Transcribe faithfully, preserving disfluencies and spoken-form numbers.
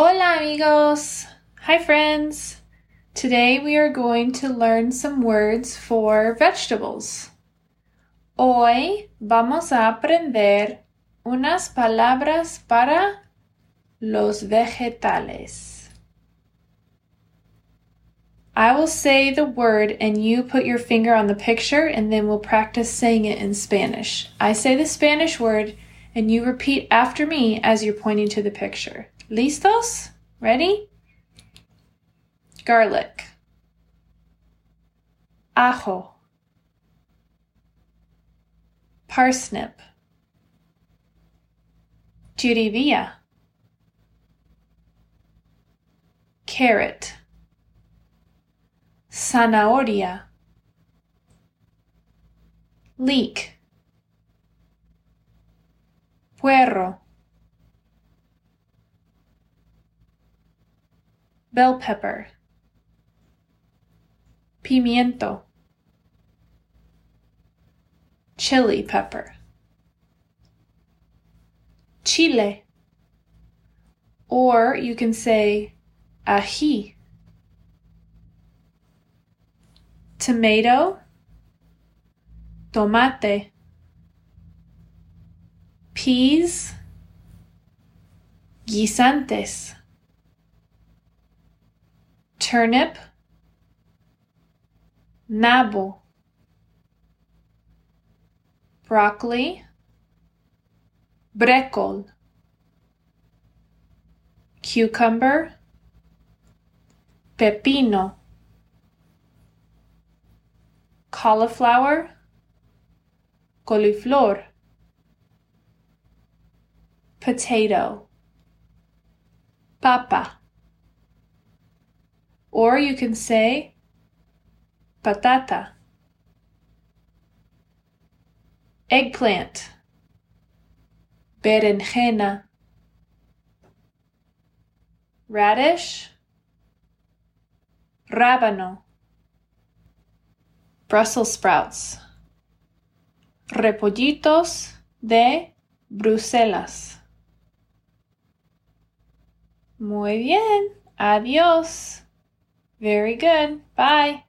Hola amigos! Hi friends! Today we are going to learn some words for vegetables. Hoy vamos a aprender unas palabras para los vegetales. I will say the word and you put your finger on the picture and then we'll practice saying it in Spanish. I say the Spanish word and you repeat after me as you're pointing to the picture. Listos? Ready? Garlic. Ajo. Parsnip. Jiribilla. Carrot. Zanahoria. Leek. Puerro. Bell pepper, pimiento, chili pepper, chile, or you can say ají, tomato, tomate, peas, guisantes, turnip, nabo, broccoli, brécol, cucumber, pepino, cauliflower, coliflor, potato, papa. Or you can say patata, eggplant, berenjena, radish, rábano, Brussels sprouts, repollitos de Bruselas. Muy bien, adiós. Very good. Bye.